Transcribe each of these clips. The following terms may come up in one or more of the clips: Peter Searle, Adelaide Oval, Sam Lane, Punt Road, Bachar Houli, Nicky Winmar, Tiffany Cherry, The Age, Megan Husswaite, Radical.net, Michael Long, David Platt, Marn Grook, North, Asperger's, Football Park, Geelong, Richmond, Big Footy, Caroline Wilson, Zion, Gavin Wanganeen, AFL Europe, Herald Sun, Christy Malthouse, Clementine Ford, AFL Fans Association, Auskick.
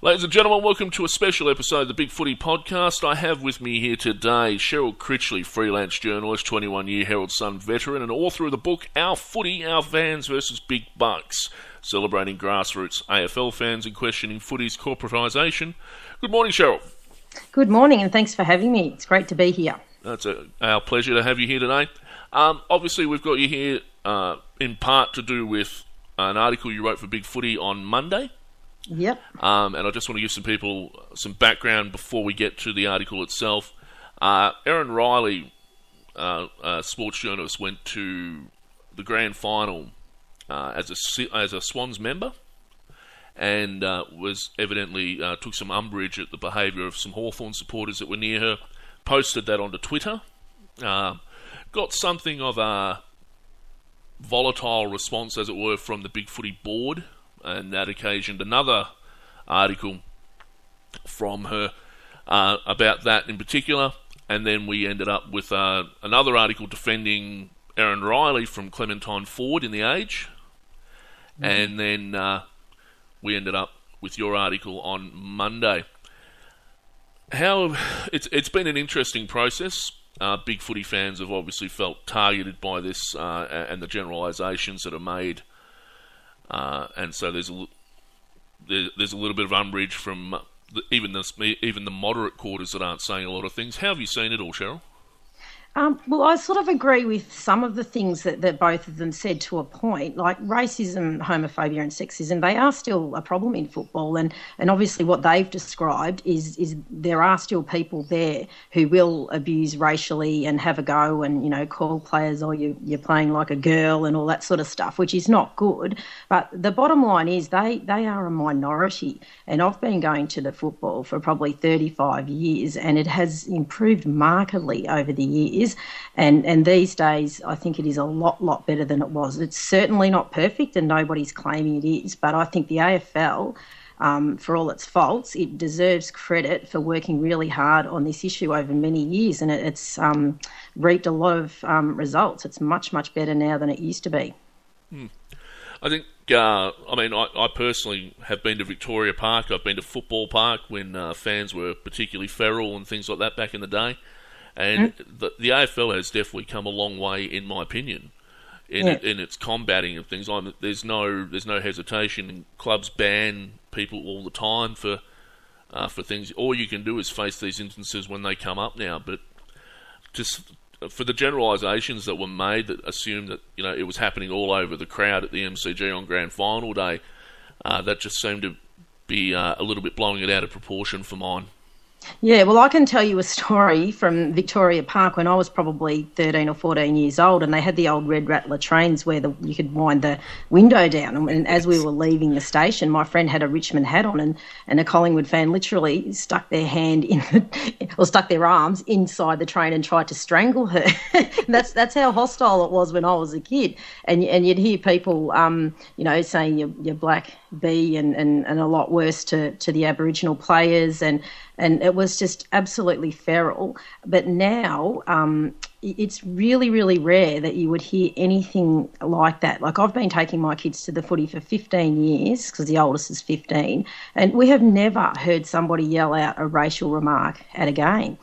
Ladies and gentlemen, welcome to a special episode of the Big Footy podcast. I have with me here today Cheryl Critchley, freelance journalist, 21-year Herald Sun veteran and author of the book Our Footy, Our Fans Versus Big Bucks, celebrating grassroots AFL fans and questioning footy's corporatisation. Good morning, Cheryl. Good morning, and thanks for having me. It's great to be here. It's our pleasure to have you here today. Obviously, we've got you here in part to do with an article you wrote for Big Footy on Monday. Yep. And I just want to give some people some background before we get to the article itself. Erin Riley, a sports journalist, went to the grand final as a Swans member and was evidently took some umbrage at the behaviour of some Hawthorn supporters that were near her, posted that onto Twitter, got something of a volatile response, as it were, from the Big Footy board, and that occasioned another article from her about that in particular, and then we ended up with another article defending Erin Riley from Clementine Ford in The Age, and then we ended up with your article on Monday. It's been an interesting process. Big Footy fans have obviously felt targeted by this and the generalisations that are made. And so there's a little bit of umbrage from even the moderate quarters that aren't saying a lot of things. How have you seen it all, Cheryl? Well, I sort of agree with some of the things that both of them said to a point, like racism, homophobia and sexism. They are still a problem in football, and obviously what they've described is there are still people there who will abuse racially and have a go and, you know, call players, or you're playing like a girl and all that sort of stuff, which is not good. But the bottom line is they are a minority, and I've been going to the football for probably 35 years and it has improved markedly over the years. And these days, I think it is a lot better than it was. It's certainly not perfect, and nobody's claiming it is, but I think the AFL, for all its faults, it deserves credit for working really hard on this issue over many years, and it's reaped a lot of results. It's much better now than it used to be. I think, I personally have been to Victoria Park. I've been to Football Park when fans were particularly feral and things like that back in the day. And the AFL has definitely come a long way, in my opinion, in its combating of things. There's no hesitation. Clubs ban people all the time for things. All you can do is face these instances when they come up now. But just for the generalisations that were made that assumed that, you know, it was happening all over the crowd at the MCG on Grand Final day, that just seemed to be a little bit blowing it out of proportion for mine. Yeah, well, I can tell you a story from Victoria Park when I was probably 13 or 14 years old, and they had the old red rattler trains where you could wind the window down. And as we were leaving the station, my friend had a Richmond hat on, and a Collingwood fan literally stuck their hand stuck their arms inside the train and tried to strangle her. That's how hostile it was when I was a kid. And you'd hear people, you know, saying you're black B and a lot worse to the Aboriginal players, and it was just absolutely feral. But now it's really, really rare that you would hear anything like that. Like, I've been taking my kids to the footy for 15 years, because the oldest is 15, and we have never heard somebody yell out a racial remark at a game,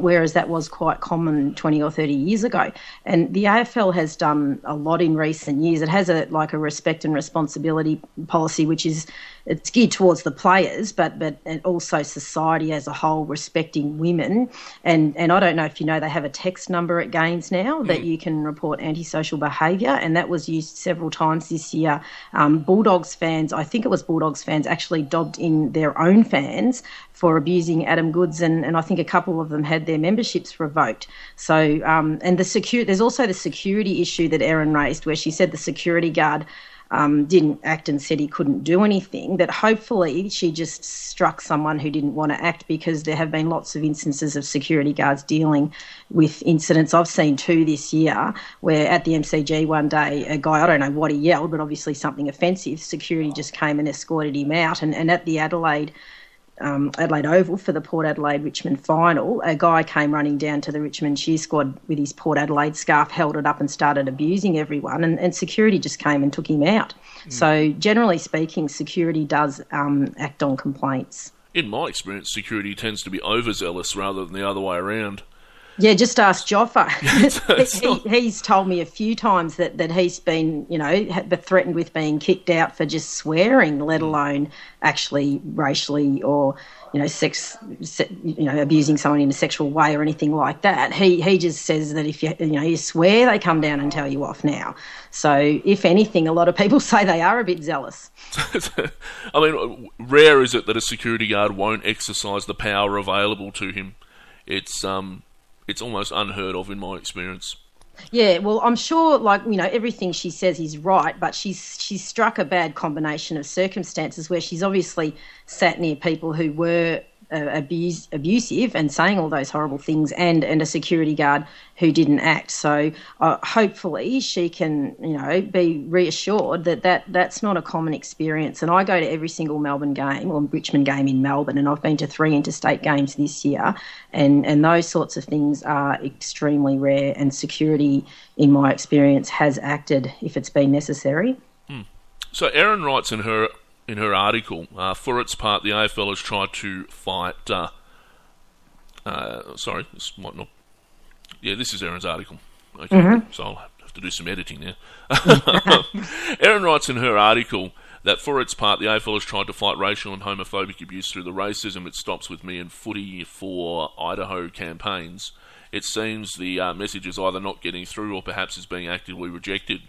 whereas that was quite common 20 or 30 years ago. And the AFL has done a lot in recent years. It has a respect and responsibility policy, which is, it's geared towards the players, but also society as a whole, respecting women. And I don't know if you know, they have a text number at games now that you can report antisocial behaviour, and that was used several times this year. Bulldogs fans actually dobbed in their own fans for abusing Adam Goodes, and I think a couple of them had their memberships revoked. So, and there's also the security issue that Erin raised, where she said the security guard didn't act and said he couldn't do anything, that hopefully she just struck someone who didn't want to act, because there have been lots of instances of security guards dealing with incidents. I've seen two this year where at the MCG one day, a guy, I don't know what he yelled, but obviously something offensive, security just came and escorted him out. And at the Adelaide Adelaide Oval for the Port Adelaide-Richmond final, a guy came running down to the Richmond cheer squad with his Port Adelaide scarf, held it up and started abusing everyone, and security just came and took him out. Mm. So generally speaking, security does act on complaints. In my experience, security tends to be overzealous rather than the other way around. Yeah, just ask Joffa. He's told me a few times that he's been, threatened with being kicked out for just swearing, let alone actually racially or, abusing someone in a sexual way or anything like that. He just says that if you swear, they come down and tell you off now. So if anything, a lot of people say they are a bit zealous. I mean, rare is it that a security guard won't exercise the power available to him. It's almost unheard of in my experience. Yeah, well, I'm sure, everything she says is right, but she's struck a bad combination of circumstances where she's obviously sat near people who were abusive and saying all those horrible things and a security guard who didn't act. So hopefully she can, be reassured that's not a common experience. And I go to every single Melbourne game or Richmond game in Melbourne, and I've been to 3 interstate games this year, and those sorts of things are extremely rare, and security, in my experience, has acted if it's been necessary. Hmm. So Erin writes in her article, for its part, the AFL has tried to fight... sorry, this might not... Yeah, this is Erin's article. Okay, mm-hmm. So I'll have to do some editing there. Erin writes in her article that, for its part, the AFL has tried to fight racial and homophobic abuse through the Racism It Stops With Me and Footy for Idaho campaigns. It seems the message is either not getting through or perhaps is being actively rejected.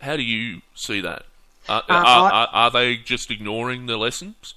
How do you see that? Are they just ignoring the lessons?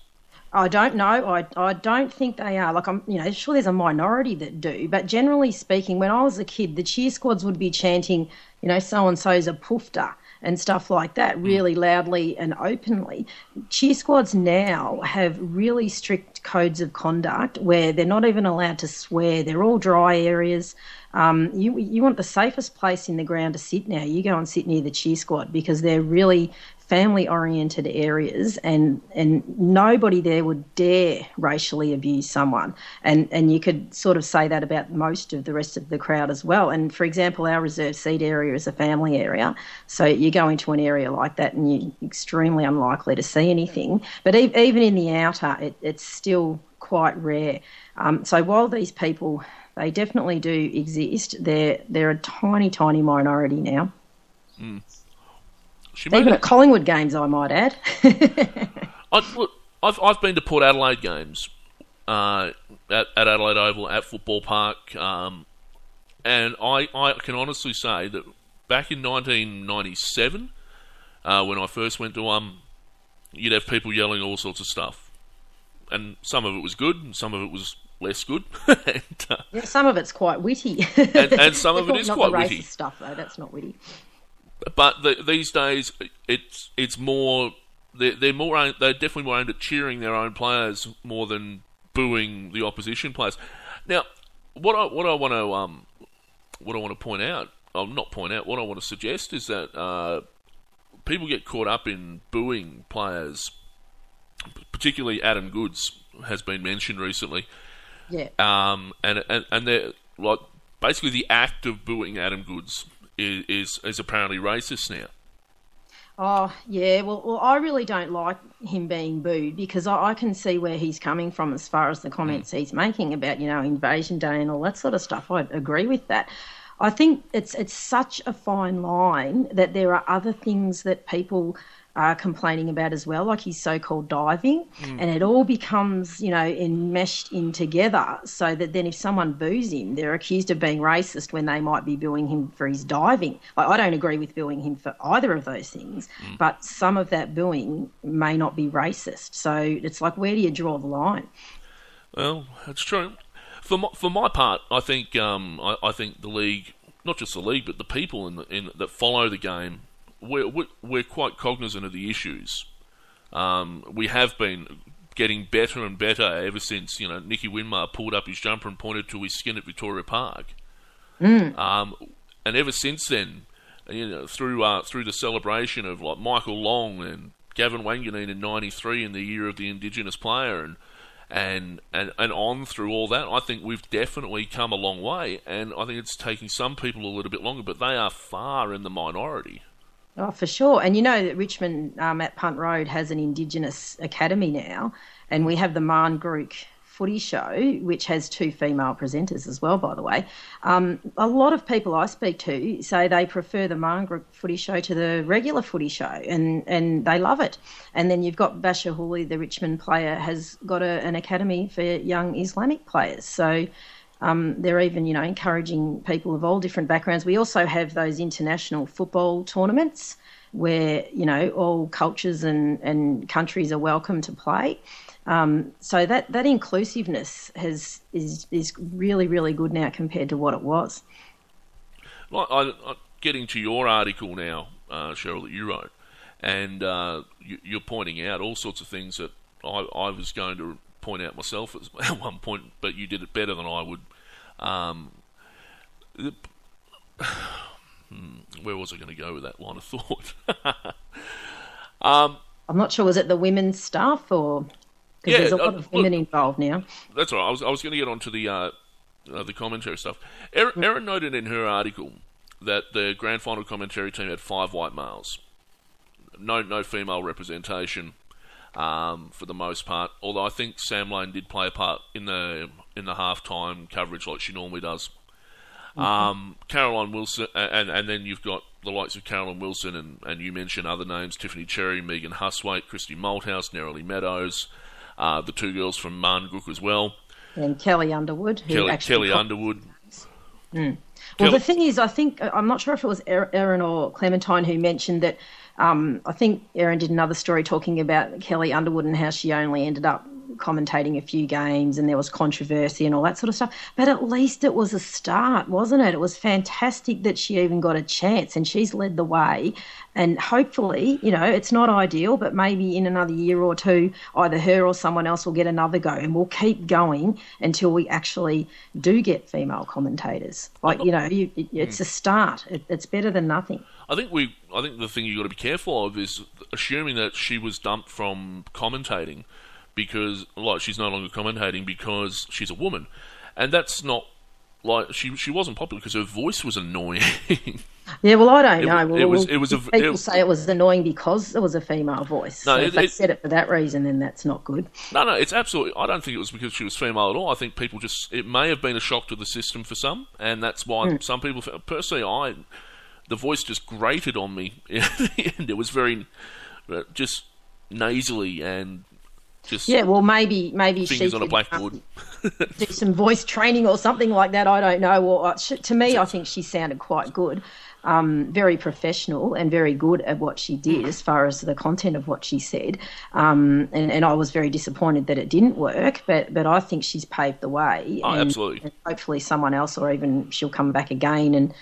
I don't know. I don't think they are. Like, I'm, sure there's a minority that do, but generally speaking, when I was a kid, the cheer squads would be chanting, so-and-so's a poofter and stuff like that really loudly and openly. Cheer squads now have really strict codes of conduct where they're not even allowed to swear. They're all dry areas. You want the safest place in the ground to sit now. You go and sit near the cheer squad because they're really family-oriented areas, and nobody there would dare racially abuse someone. And you could sort of say that about most of the rest of the crowd as well. And, for example, our reserve seat area is a family area, so you go into an area like that and you're extremely unlikely to see anything. But even in the outer, it's still quite rare. So while these people... they definitely do exist. They're a tiny, tiny minority now. Mm. Even at Collingwood games, I might add. I've been to Port Adelaide games at Adelaide Oval, at Football Park, and I can honestly say that back in 1997, when I first went to you'd have people yelling all sorts of stuff, and some of it was good, and some of it was less good. Some of it's quite witty. and some of it is quite witty. Not the racist stuff, though. That's not witty. But these days, it's more... They're definitely more aimed at cheering their own players more than booing the opposition players. Now, what I want to suggest is that people get caught up in booing players, particularly Adam Goodes has been mentioned recently. Yeah. And they're like basically the act of booing Adam Goodes is apparently racist now. Oh yeah, well I really don't like him being booed because I can see where he's coming from as far as the comments he's making about Invasion Day and all that sort of stuff. I agree with that. I think it's such a fine line that there are other things that people are complaining about as well, like his so-called diving, and it all becomes, enmeshed in together so that then if someone boos him, they're accused of being racist when they might be booing him for his diving. I don't agree with booing him for either of those things, but some of that booing may not be racist. So it's like, where do you draw the line? Well, that's true. For my part, I think I think the league, not just the league, but the people in that follow the game, we're quite cognizant of the issues. We have been getting better and better ever since Nicky Winmar pulled up his jumper and pointed to his skin at Victoria Park. Mm. And ever since then, through the celebration of like Michael Long and Gavin Wanganeen in '93 in the year of the Indigenous player, and and on through all that, I think we've definitely come a long way, and I think it's taking some people a little bit longer, but they are far in the minority. Oh, for sure. And you know that Richmond at Punt Road has an Indigenous academy now, and we have the Marn Grook footy show, which has two female presenters as well, by the way. A lot of people I speak to say they prefer the Marn Grook footy show to the regular footy show, and they love it. And then you've got Bachar Houli, the Richmond player, has got an academy for young Islamic players. So they're even, you know, encouraging people of all different backgrounds. We also have those international football tournaments where, you know, all cultures and countries are welcome to play. So that inclusiveness is really, really good now compared to what it was. Well, getting to your article now, Cheryl, that you wrote, and you're pointing out all sorts of things that I was going to point out myself at one point, but you did it better than I would. Where was I going to go with that line of thought? I'm not sure. Was it the women's staff or... Because there's a lot of women involved now. That's all right. I was going to get on to the commentary stuff. Erin noted in her article that the grand final commentary team had 5 white males. No female representation for the most part, although I think Sam Lane did play a part in the halftime coverage like she normally does. Mm-hmm. Caroline Wilson, and then you've got the likes of Caroline Wilson, and you mentioned other names, Tiffany Cherry, Megan Husswaite, Christy Malthouse, Neralee Meadows... the two girls from Marn Grook as well. And Kelly Underwood. Mm. Well, the thing is, I think, I'm not sure if it was Erin or Clementine who mentioned that, I think Erin did another story talking about Kelly Underwood and how she only ended up commentating a few games and there was controversy and all that sort of stuff. But at least it was a start, wasn't it? It was fantastic that she even got a chance, and she's led the way. And hopefully, you know, it's not ideal, but maybe in another year or two, either her or someone else will get another go, and we'll keep going until we actually do get female commentators. Like, you know, it's a start. It's better than nothing. I think the thing you've got to be careful of is assuming that she was dumped from commentating because, like, she's no longer commentating because she's a woman. And that's not, like, she wasn't popular because her voice was annoying. Yeah, well, I don't know. People say it was annoying because it was a female voice. No, so if they said it for that reason, then that's not good. No, it's absolutely... I don't think it was because she was female at all. I think people just... It may have been a shock to the system for some, and that's why some people... Personally, the voice just grated on me at the end. It was very... just nasally and... Just yeah, well, maybe she could on a blackboard. Do some voice training or something like that. I don't know. Well, to me, I think she sounded quite good, very professional and very good at what she did as far as the content of what she said. And I was very disappointed that it didn't work, but I think she's paved the way. Oh, absolutely. And hopefully someone else, or even she'll come back again and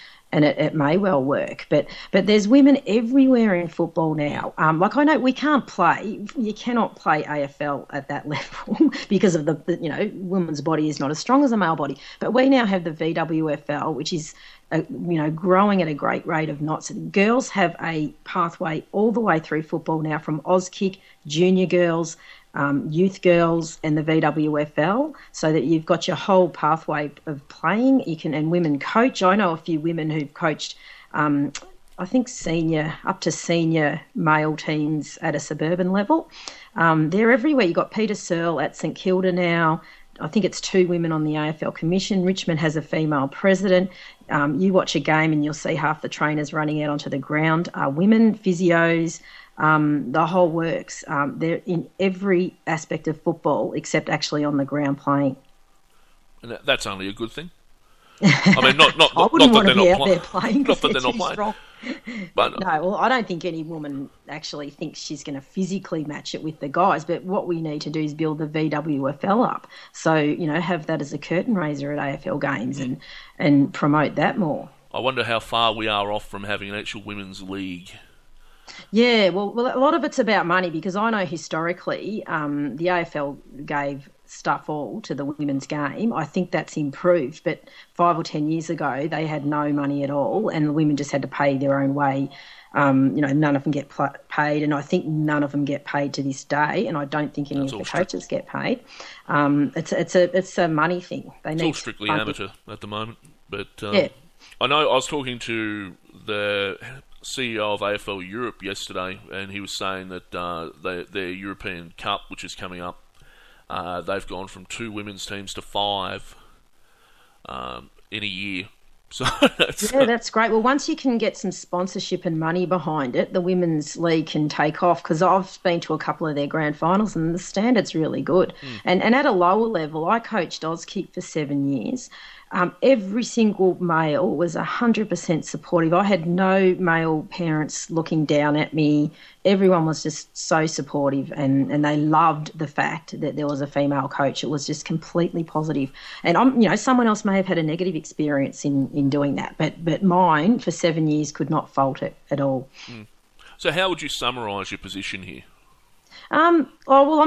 it may well work. But there's women everywhere in football now. Like, I know we can't play, you cannot play AFL at that level because of the, you know, women's body is not as strong as a male body. But we now have the VWFL, which is, you know, growing at a great rate of knots. Girls have a pathway all the way through football now from Auskick, junior girls, youth girls, and the VWFL, so that you've got your whole pathway of playing. You can, and women coach. I know a few women who've coached, I think up to senior male teams at a suburban level. They're everywhere. You've got Peter Searle at St Kilda now. I think it's 2 women on the AFL Commission. Richmond has a female president. You watch a game and you'll see half the trainers running out onto the ground are women, physios, the whole works. They're in every aspect of football except actually on the ground playing. And that's only a good thing. I mean, not I wouldn't want to be out there playing because they're too strong. But no, well, I don't think any woman actually thinks she's going to physically match it with the guys. But what we need to do is build the VWFL up. So, you know, have that as a curtain raiser at AFL games and promote that more. I wonder how far we are off from having an actual women's league. Yeah, well, a lot of it's about money, because I know historically the AFL gave stuff all to the women's game. I think that's improved, but 5 or 10 years ago they had no money at all, and the women just had to pay their own way. None of them get paid, and I think none of them get paid to this day, and I don't think any of the coaches get paid. It's a money thing. It's all strictly amateur at the moment. But yeah. I know I was talking to the CEO of AFL Europe yesterday, and he was saying that their European Cup, which is coming up, they've gone from 2 women's teams to 5 in a year. So that's great. Well, once you can get some sponsorship and money behind it, the Women's League can take off, because I've been to a couple of their grand finals and the standard's really good. Mm. And at a lower level, I coached Auskick for 7 years. Every single male was 100% supportive. I had no male parents looking down at me. Everyone was just so supportive, and they loved the fact that there was a female coach. It was just completely positive. And someone else may have had a negative experience in doing that, but mine for 7 years could not fault it at all. Mm. So how would you summarise your position here? I'm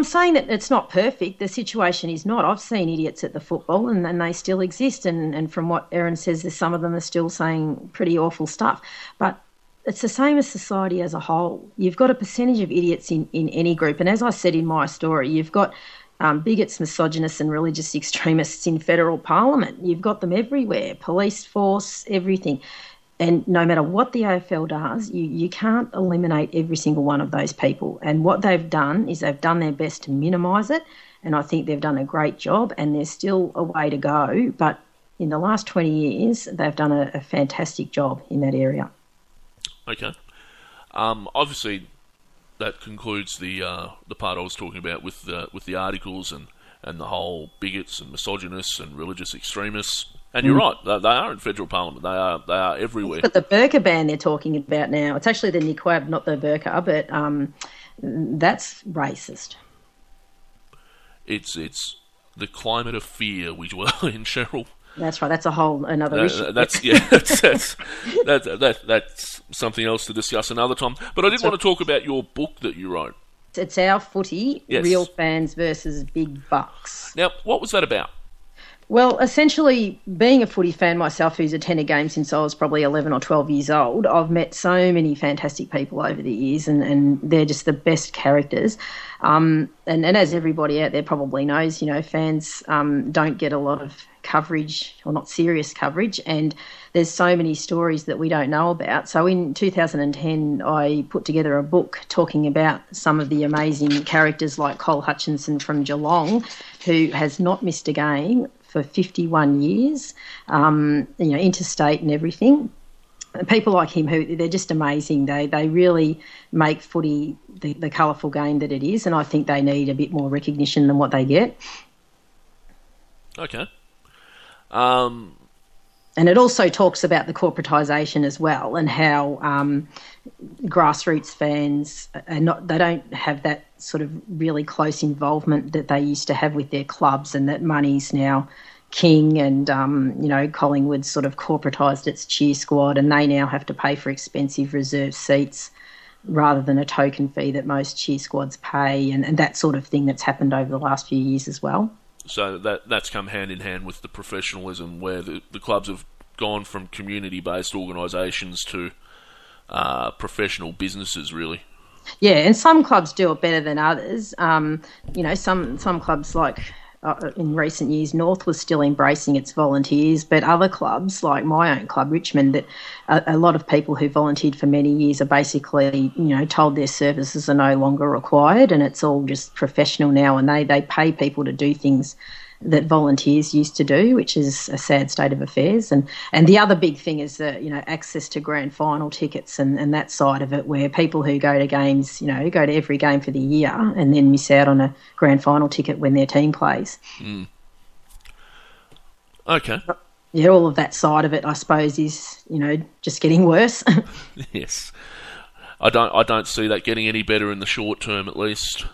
saying that it's not perfect. The situation is not. I've seen idiots at the football, and they still exist. And from what Erin says, some of them are still saying pretty awful stuff. But it's the same as society as a whole. You've got a percentage of idiots in any group. And as I said in my story, you've got bigots, misogynists and religious extremists in federal parliament. You've got them everywhere, police force, everything. And no matter what the AFL does, you can't eliminate every single one of those people. And what they've done is they've done their best to minimise it, and I think they've done a great job, and there's still a way to go. But in the last 20 years, they've done a fantastic job in that area. Okay. Obviously, that concludes the part I was talking about with the articles and the whole bigots and misogynists and religious extremists. And you're right, they are in federal parliament. They are everywhere. But the burqa ban they're talking about now, it's actually the niqab, not the burqa, but that's racist. It's the climate of fear we dwell in, Cheryl. That's right. That's another issue. That's something else to discuss another time. But I did want to talk about your book that you wrote. It's Our Footy, yes. Real Fans Versus Big Bucks. Now, what was that about? Well, essentially, being a footy fan myself who's attended games since I was probably 11 or 12 years old, I've met so many fantastic people over the years, and they're just the best characters. And as everybody out there probably knows, fans don't get a lot of coverage, or not serious coverage, and there's so many stories that we don't know about. So in 2010, I put together a book talking about some of the amazing characters like Cole Hutchinson from Geelong, who has not missed a game for 51 years, interstate and everything. People like him, who they're just amazing. They really make footy the colourful game that it is, and I think they need a bit more recognition than what they get. Okay. And it also talks about the corporatisation as well, and how grassroots fans they don't have that sort of really close involvement that they used to have with their clubs, and that money's now king, and Collingwood sort of corporatised its cheer squad, and they now have to pay for expensive reserve seats rather than a token fee that most cheer squads pay, and that sort of thing that's happened over the last few years as well. So that's come hand in hand with the professionalism, where the clubs have gone from community-based organisations to professional businesses, really. Yeah, and some clubs do it better than others. Some clubs, like in recent years, North was still embracing its volunteers, but other clubs, like my own club, Richmond, that a lot of people who volunteered for many years are basically, told their services are no longer required, and it's all just professional now, and they pay people to do things that volunteers used to do, which is a sad state of affairs. And the other big thing is the access to grand final tickets and that side of it, where people who go to games, go to every game for the year and then miss out on a grand final ticket when their team plays. Mm. Okay. Yeah, all of that side of it, I suppose, is just getting worse. Yes, I don't see that getting any better in the short term, at least.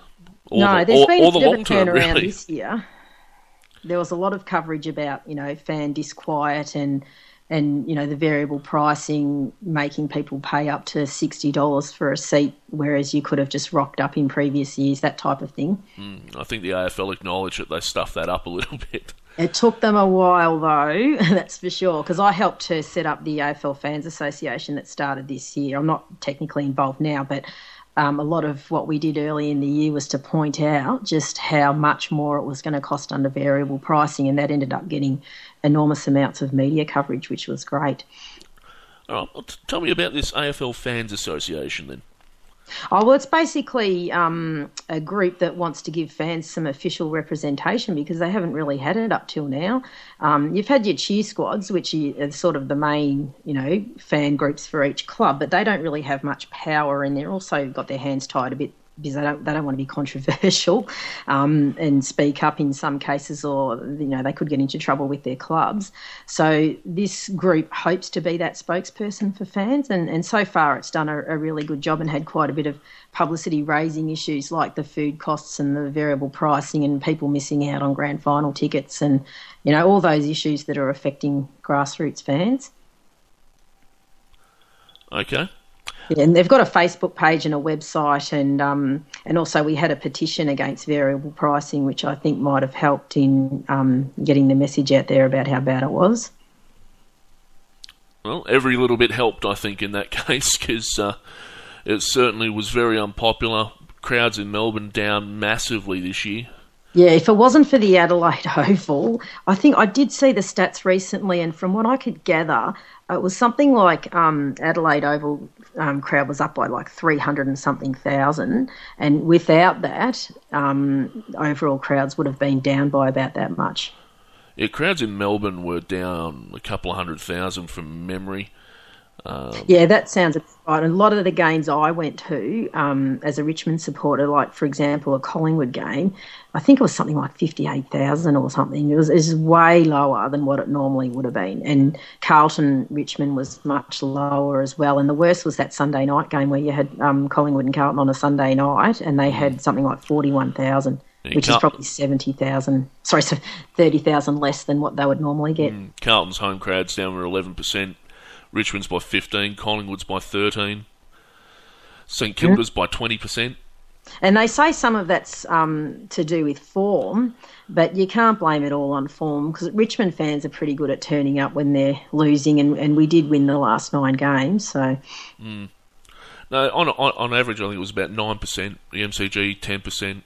There's been a bit of a turnaround this year. There was a lot of coverage about, fan disquiet and and, you know, the variable pricing, making people pay up to $60 for a seat, whereas you could have just rocked up in previous years, that type of thing. I think the AFL acknowledged that they stuffed that up a little bit. It took them a while, though, that's for sure, because I helped to set up the AFL Fans Association that started this year. I'm not technically involved now, but a lot of what we did early in the year was to point out just how much more it was going to cost under variable pricing, and that ended up getting enormous amounts of media coverage, which was great. All right, well, tell me about this AFL Fans Association then. Oh, well, it's basically a group that wants to give fans some official representation because they haven't really had it up till now. You've had your cheer squads, which are sort of the main, you know, fan groups for each club, but they don't really have much power, and they're also got their hands tied a bit because they don't want to be controversial and speak up in some cases, or, you know, they could get into trouble with their clubs. So this group hopes to be that spokesperson for fans, and so far it's done a really good job and had quite a bit of publicity raising issues like the food costs and the variable pricing and people missing out on grand final tickets and, you know, all those issues that are affecting grassroots fans. Okay. Yeah, and they've got a Facebook page and a website, and also we had a petition against variable pricing, which I think might have helped in getting the message out there about how bad it was. Well, every little bit helped, I think, in that case, because it certainly was very unpopular. Crowds in Melbourne down massively this year. Yeah, if it wasn't for the Adelaide Oval, I think I did see the stats recently, and from what I could gather, it was something like Adelaide Oval crowd was up by like 300 and something thousand, and without that, overall crowds would have been down by about that much. Yeah, crowds in Melbourne were down a couple of 100,000 from memory. Yeah, that sounds right. A lot of the games I went to as a Richmond supporter, like, for example, a Collingwood game, I think it was something like 58,000 or something. It was way lower than what it normally would have been. And Carlton, Richmond was much lower as well. And the worst was that Sunday night game where you had Collingwood and Carlton on a Sunday night, and they had something like 41,000, which is probably 30,000 less than what they would normally get. Carlton's home crowd's down with 11%. Richmond's by 15%, Collingwood's by 13%, St Kilda's by 20%. And they say some of that's to do with form, but you can't blame it all on form because Richmond fans are pretty good at turning up when they're losing, and we did win the last 9 games. So, no, on average, I think it was about 9%. The MCG 10%,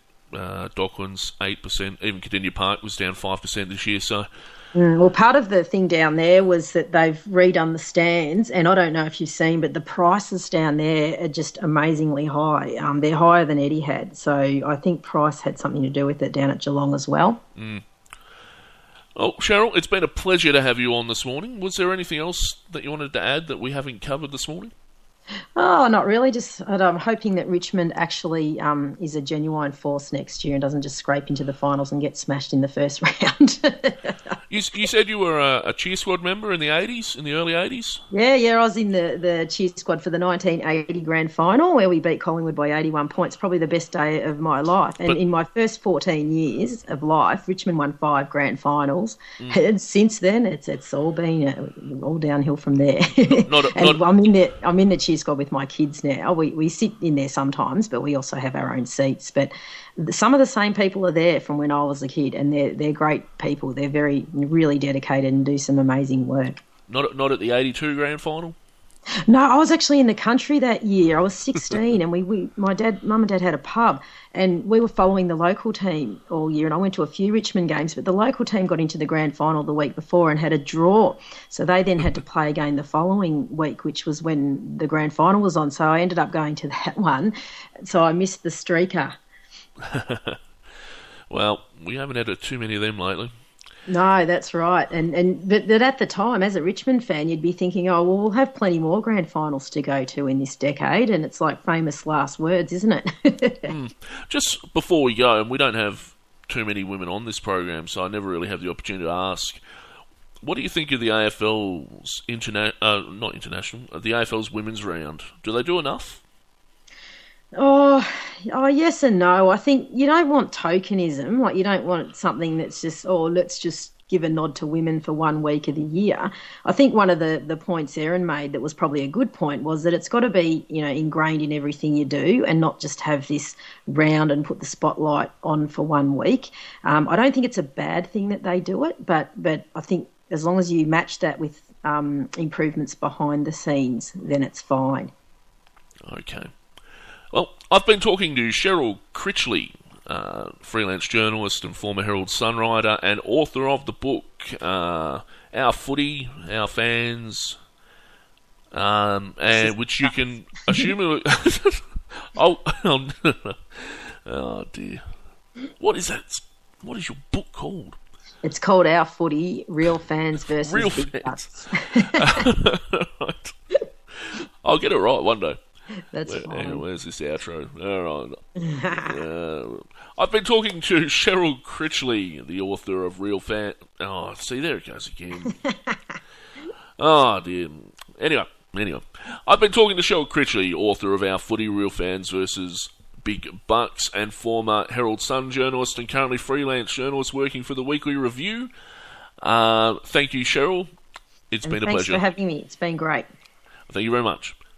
Docklands 8%, even Cadinia Park was down 5% this year. So. Well, part of the thing down there was that they've redone the stands, and I don't know if you've seen, but the prices down there are just amazingly high. They're higher than Eddie had, so I think price had something to do with it down at Geelong as well. Well, Cheryl, it's been a pleasure to have you on this morning. Was there anything else that you wanted to add that we haven't covered this morning? Oh, not really. Just I'm hoping that Richmond actually is a genuine force next year and doesn't just scrape into the finals and get smashed in the first round. You said you were a cheer squad member in the 80s, in the early 80s? Yeah, I was in the cheer squad for the 1980 grand final where we beat Collingwood by 81 points, probably the best day of my life. And in my first 14 years of life, Richmond won 5 grand finals. And since then, it's all been all downhill from there. I'm in the cheer squad with my kids now. We sit in there sometimes, but we also have our own seats. But some of the same people are there from when I was a kid, and they're great people. They're really dedicated and do some amazing work. Not at the 82 grand final? No, I was actually in the country that year. I was 16 and Mum and Dad had a pub, and we were following the local team all year, and I went to a few Richmond games, but the local team got into the grand final the week before and had a draw. So they then had to play again the following week, which was when the grand final was on. So I ended up going to that one. So I missed the streaker. Well, we haven't had too many of them lately. No, that's right. But at the time, as a Richmond fan, you'd be thinking, oh, well, we'll have plenty more grand finals to go to in this decade, and it's like famous last words, isn't it? Just before we go, and we don't have too many women on this program, so I never really have the opportunity to ask, what do you think of the AFL's the AFL's women's round? Do they do enough? Oh, yes and no. I think you don't want tokenism. Like, you don't want something that's just, let's just give a nod to women for 1 week of the year. I think one of the points Erin made that was probably a good point was that it's got to be, you know, ingrained in everything you do and not just have this round and put the spotlight on for 1 week. I don't think it's a bad thing that they do it, but I think as long as you match that with improvements behind the scenes, then it's fine. Okay. Well, I've been talking to Cheryl Critchley, freelance journalist and former Herald Sun writer and author of the book Our Footy, Our Fans, and which you can assume... oh dear. What is that? What is your book called? It's called Our Footy, Real Fans Versus Real Big Bucks. Right. I'll get it right one day. That's fine. Hang on, where's this outro? All right. I've been talking to Cheryl Critchley, the author of Real Fan... Oh, see, there it goes again. Oh, dear. Anyway. I've been talking to Cheryl Critchley, author of Our Footy, Real Fans Versus Big Bucks, and former Herald Sun journalist and currently freelance journalist working for the Weekly Review. Thank you, Cheryl. It's been a pleasure. Thanks for having me. It's been great. Thank you very much.